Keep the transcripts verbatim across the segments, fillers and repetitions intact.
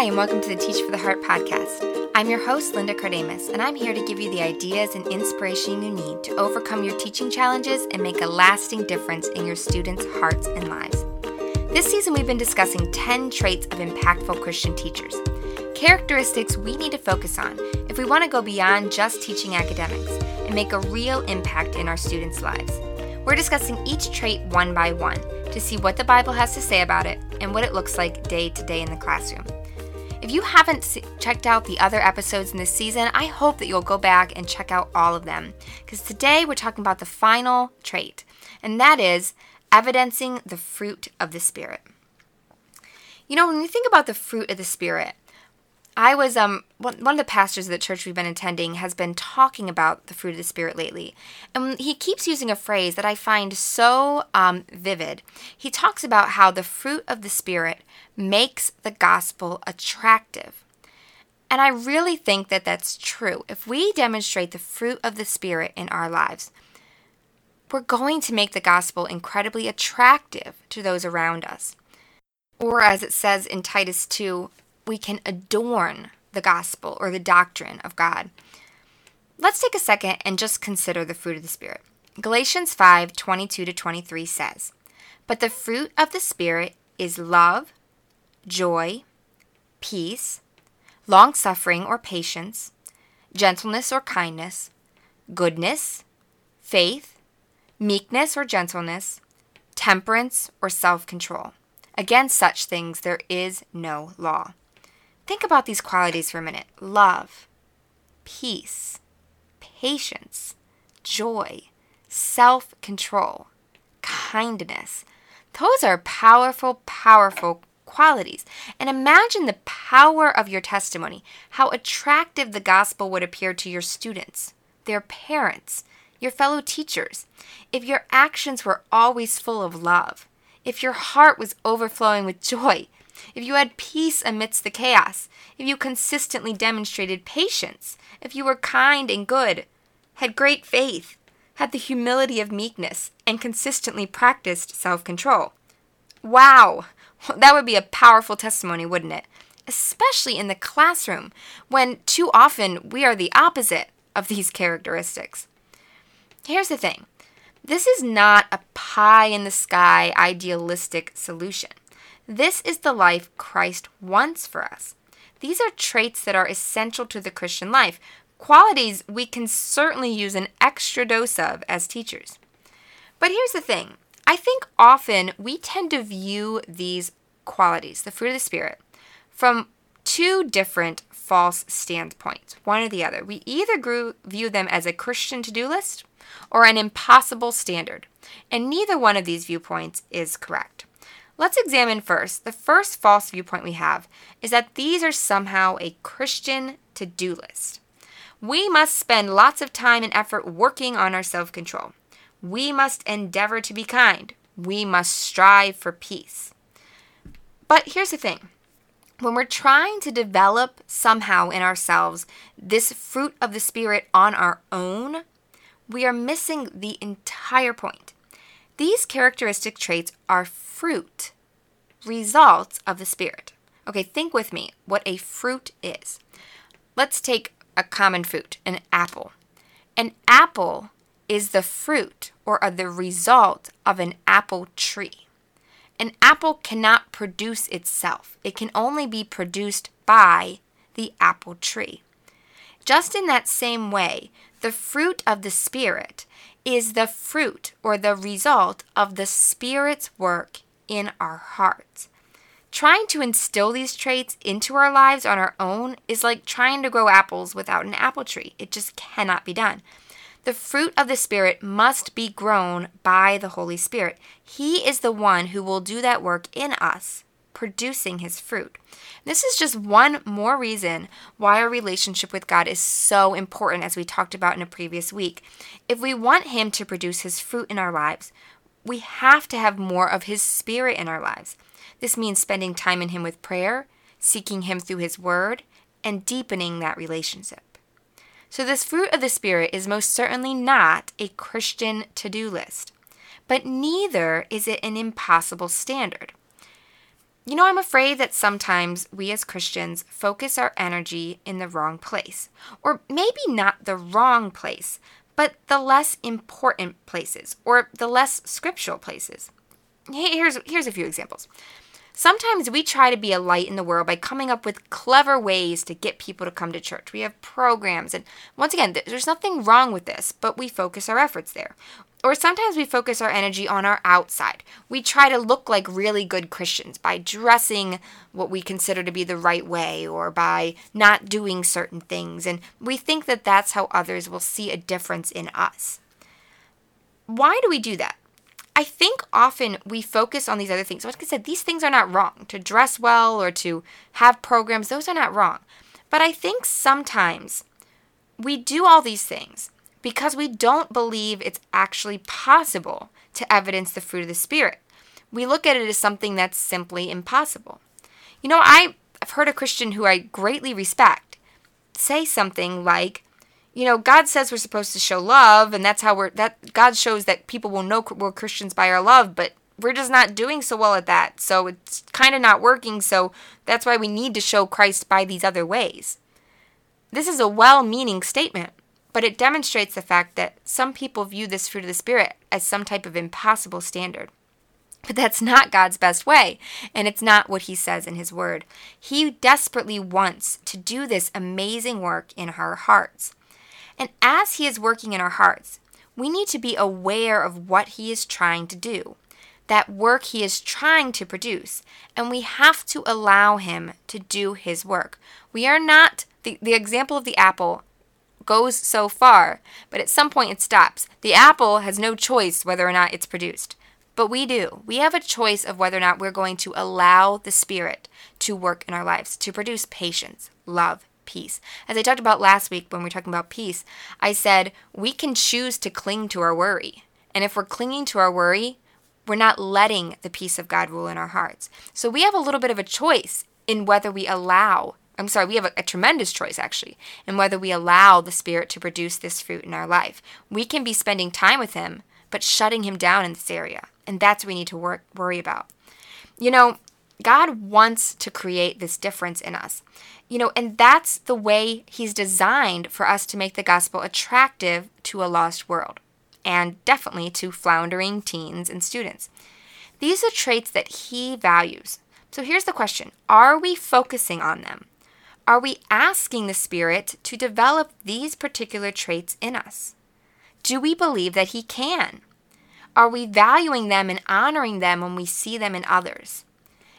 Hi, and welcome to the Teach for the Heart podcast. I'm your host, Linda Cardamus, and I'm here to give you the ideas and inspiration you need to overcome your teaching challenges and make a lasting difference in your students' hearts and lives. This season, we've been discussing ten traits of impactful Christian teachers, characteristics we need to focus on if we want to go beyond just teaching academics and make a real impact in our students' lives. We're discussing each trait one by one to see what the Bible has to say about it and what it looks like day to day in the classroom. If you haven't checked out the other episodes in this season, I hope that you'll go back and check out all of them, because today we're talking about the final trait, and that is evidencing the fruit of the Spirit. You know, when you think about the fruit of the Spirit, I was, um, one of the pastors of the church we've been attending has been talking about the fruit of the Spirit lately, and he keeps using a phrase that I find so um, vivid. He talks about how the fruit of the Spirit makes the gospel attractive. And I really think that that's true. If we demonstrate the fruit of the Spirit in our lives, we're going to make the gospel incredibly attractive to those around us. Or as it says in Titus two, we can adorn the gospel or the doctrine of God. Let's take a second and just consider the fruit of the Spirit. Galatians five twenty-two to twenty-three says, "But the fruit of the Spirit is love, joy, peace, long-suffering or patience, gentleness or kindness, goodness, faith, meekness or gentleness, temperance or self-control. Against such things there is no law." Think about these qualities for a minute. Love, peace, patience, joy, self-control, kindness. Those are powerful, powerful qualities. qualities. And imagine the power of your testimony, how attractive the gospel would appear to your students, their parents, your fellow teachers. If your actions were always full of love, if your heart was overflowing with joy, if you had peace amidst the chaos, if you consistently demonstrated patience, if you were kind and good, had great faith, had the humility of meekness, and consistently practiced self-control. Wow! That would be a powerful testimony, wouldn't it? Especially in the classroom, when too often we are the opposite of these characteristics. Here's the thing. This is not a pie-in-the-sky idealistic solution. This is the life Christ wants for us. These are traits that are essential to the Christian life, qualities we can certainly use an extra dose of as teachers. But here's the thing. I think often we tend to view these qualities, the fruit of the Spirit, from two different false standpoints, one or the other. We either grew, view them as a Christian to-do list or an impossible standard, and neither one of these viewpoints is correct. Let's examine first. The first false viewpoint we have is that these are somehow a Christian to-do list. We must spend lots of time and effort working on our self-control. We must endeavor to be kind. We must strive for peace. But here's the thing. When we're trying to develop somehow in ourselves this fruit of the Spirit on our own, we are missing the entire point. These characteristic traits are fruit, results of the Spirit. Okay, think with me what a fruit is. Let's take a common fruit, an apple. An apple is the fruit or of the result of an apple tree. An apple cannot produce itself. It can only be produced by the apple tree. Just in that same way, the fruit of the Spirit is the fruit or the result of the Spirit's work in our hearts. Trying to instill these traits into our lives on our own is like trying to grow apples without an apple tree. It just cannot be done. The fruit of the Spirit must be grown by the Holy Spirit. He is the one who will do that work in us, producing His fruit. This is just one more reason why our relationship with God is so important, as we talked about in a previous week. If we want Him to produce His fruit in our lives, we have to have more of His Spirit in our lives. This means spending time in Him with prayer, seeking Him through His Word, and deepening that relationship. So this fruit of the Spirit is most certainly not a Christian to-do list, but neither is it an impossible standard. You know, I'm afraid that sometimes we as Christians focus our energy in the wrong place, or maybe not the wrong place, but the less important places, or the less scriptural places. Here's, here's a few examples. Sometimes we try to be a light in the world by coming up with clever ways to get people to come to church. We have programs, and once again, there's nothing wrong with this, but we focus our efforts there. Or sometimes we focus our energy on our outside. We try to look like really good Christians by dressing what we consider to be the right way or by not doing certain things. And we think that that's how others will see a difference in us. Why do we do that? I think often we focus on these other things. Like I said, these things are not wrong. To dress well or to have programs, those are not wrong. But I think sometimes we do all these things because we don't believe it's actually possible to evidence the fruit of the Spirit. We look at it as something that's simply impossible. You know, I've heard a Christian who I greatly respect say something like, you know, God says we're supposed to show love, and that's how we're, that God shows that people will know we're Christians by our love, but we're just not doing so well at that, so it's kind of not working, so that's why we need to show Christ by these other ways. This is a well-meaning statement, but it demonstrates the fact that some people view this fruit of the Spirit as some type of impossible standard. But that's not God's best way, and it's not what He says in His Word. He desperately wants to do this amazing work in our hearts. And as He is working in our hearts, we need to be aware of what He is trying to do, that work He is trying to produce, and we have to allow Him to do His work. We are not, the, the example of the apple goes so far, but at some point it stops. The apple has no choice whether or not it's produced, but we do. We have a choice of whether or not we're going to allow the Spirit to work in our lives, to produce patience, love, peace. As I talked about last week when we were talking about peace, I said we can choose to cling to our worry, and if we're clinging to our worry, we're not letting the peace of God rule in our hearts. So we have a little bit of a choice in whether we allow I'm sorry, we have a, a tremendous choice, actually, in whether we allow the Spirit to produce this fruit in our life. We can be spending time with Him, but shutting Him down in this area, and that's what we need to work, worry about. You know, God wants to create this difference in us, you know, and that's the way He's designed for us to make the gospel attractive to a lost world, and definitely to floundering teens and students. These are traits that He values. So here's the question. Are we focusing on them? Are we asking the Spirit to develop these particular traits in us? Do we believe that He can? Are we valuing them and honoring them when we see them in others?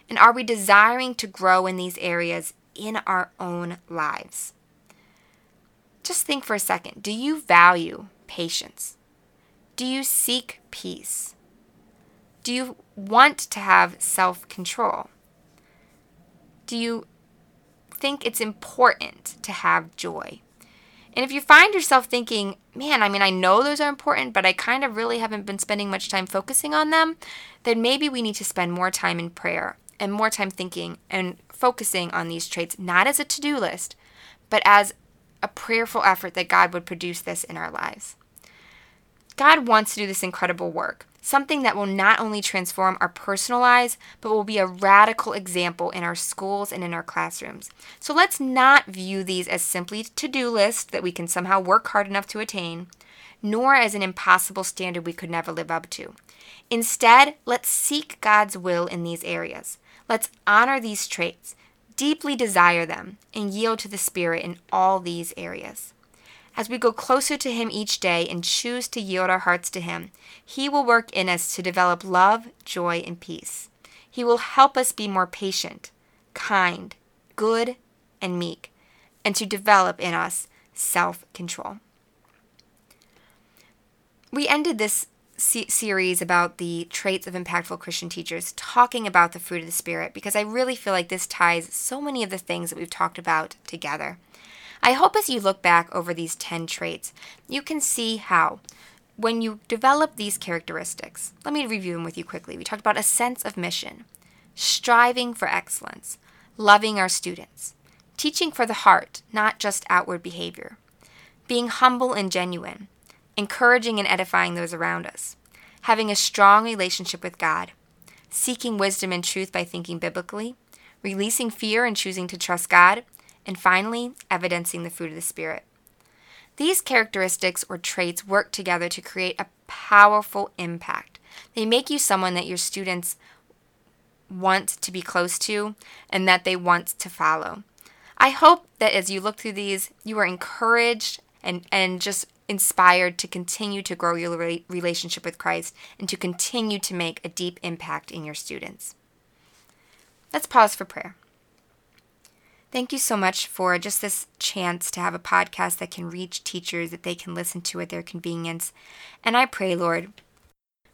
And are we desiring to grow in these areas in our own lives? Just think for a second. Do you value patience? Do you seek peace? Do you want to have self-control? Do you think it's important to have joy? And if you find yourself thinking, man, I mean, I know those are important, but I kind of really haven't been spending much time focusing on them, then maybe we need to spend more time in prayer and more time thinking and focusing on these traits, not as a to-do list, but as a prayerful effort that God would produce this in our lives. God wants to do this incredible work, something that will not only transform our personal lives, but will be a radical example in our schools and in our classrooms. So let's not view these as simply to-do lists that we can somehow work hard enough to attain, nor as an impossible standard we could never live up to. Instead, let's seek God's will in these areas. Let's honor these traits, deeply desire them, and yield to the Spirit in all these areas. As we go closer to Him each day and choose to yield our hearts to Him, He will work in us to develop love, joy, and peace. He will help us be more patient, kind, good, and meek, and to develop in us self-control. We ended this se- series about the traits of impactful Christian teachers talking about the fruit of the Spirit because I really feel like this ties so many of the things that we've talked about together. I hope as you look back over these ten traits, you can see how, when you develop these characteristics, let me review them with you quickly. We talked about a sense of mission, striving for excellence, loving our students, teaching for the heart, not just outward behavior, being humble and genuine, encouraging and edifying those around us, having a strong relationship with God, seeking wisdom and truth by thinking biblically, releasing fear and choosing to trust God, and finally, evidencing the fruit of the Spirit. These characteristics or traits work together to create a powerful impact. They make you someone that your students want to be close to and that they want to follow. I hope that as you look through these, you are encouraged and, and just inspired to continue to grow your relationship with Christ and to continue to make a deep impact in your students. Let's pause for prayer. Thank you so much for just this chance to have a podcast that can reach teachers, that they can listen to at their convenience. And I pray, Lord,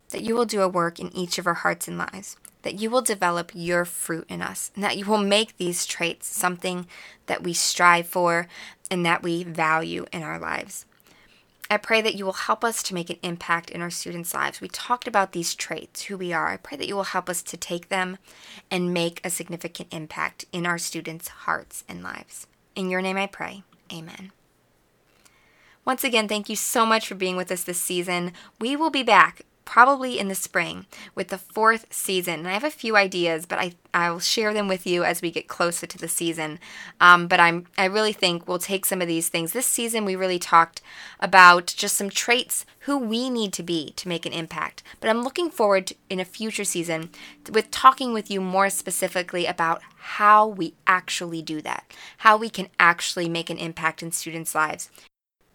that you will do a work in each of our hearts and lives, that you will develop your fruit in us, and that you will make these traits something that we strive for and that we value in our lives. I pray that you will help us to make an impact in our students' lives. We talked about these traits, who we are. I pray that you will help us to take them and make a significant impact in our students' hearts and lives. In your name I pray. Amen. Once again, thank you so much for being with us this season. We will be back probably in the spring with the fourth season. And I have a few ideas, but I, I'll share them with you as we get closer to the season. Um, but I'm I really think we'll take some of these things. This season we really talked about just some traits, who we need to be to make an impact. But I'm looking forward to, in a future season, with talking with you more specifically about how we actually do that, how we can actually make an impact in students' lives,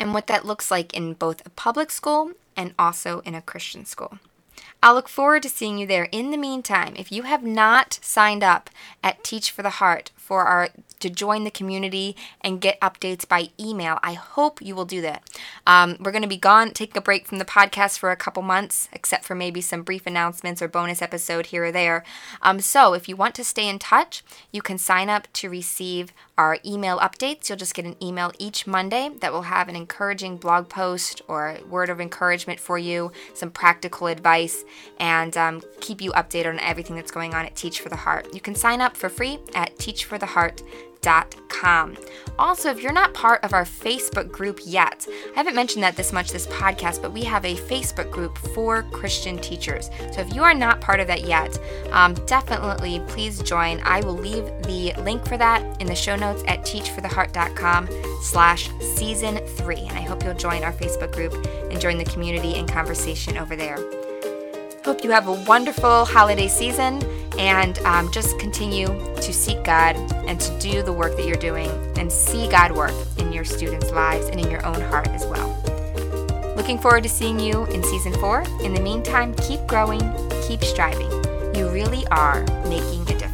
and what that looks like in both a public school and also in a Christian school. I'll look forward to seeing you there. In the meantime, if you have not signed up at Teach for the Heart for our to join the community and get updates by email, I hope you will do that. Um, we're going to be gone, taking a break from the podcast for a couple months, except for maybe some brief announcements or bonus episode here or there. Um, so if you want to stay in touch, you can sign up to receive our email updates. You'll just get an email each Monday that will have an encouraging blog post or word of encouragement for you, some practical advice, and um, keep you updated on everything that's going on at Teach for the Heart. You can sign up for free at teach for the heart dot com. Also, if you're not part of our Facebook group yet, I haven't mentioned that this much this podcast, but we have a Facebook group for Christian teachers. So if you are not part of that yet, um, definitely please join. I will leave the link for that in the show notes at teach for the heart dot com slash season three. And I hope you'll join our Facebook group and join the community and conversation over there. Hope you have a wonderful holiday season, and um, just continue to seek God and to do the work that you're doing and see God work in your students' lives and in your own heart as well. Looking forward to seeing you in season four. In the meantime, keep growing, keep striving. You really are making a difference.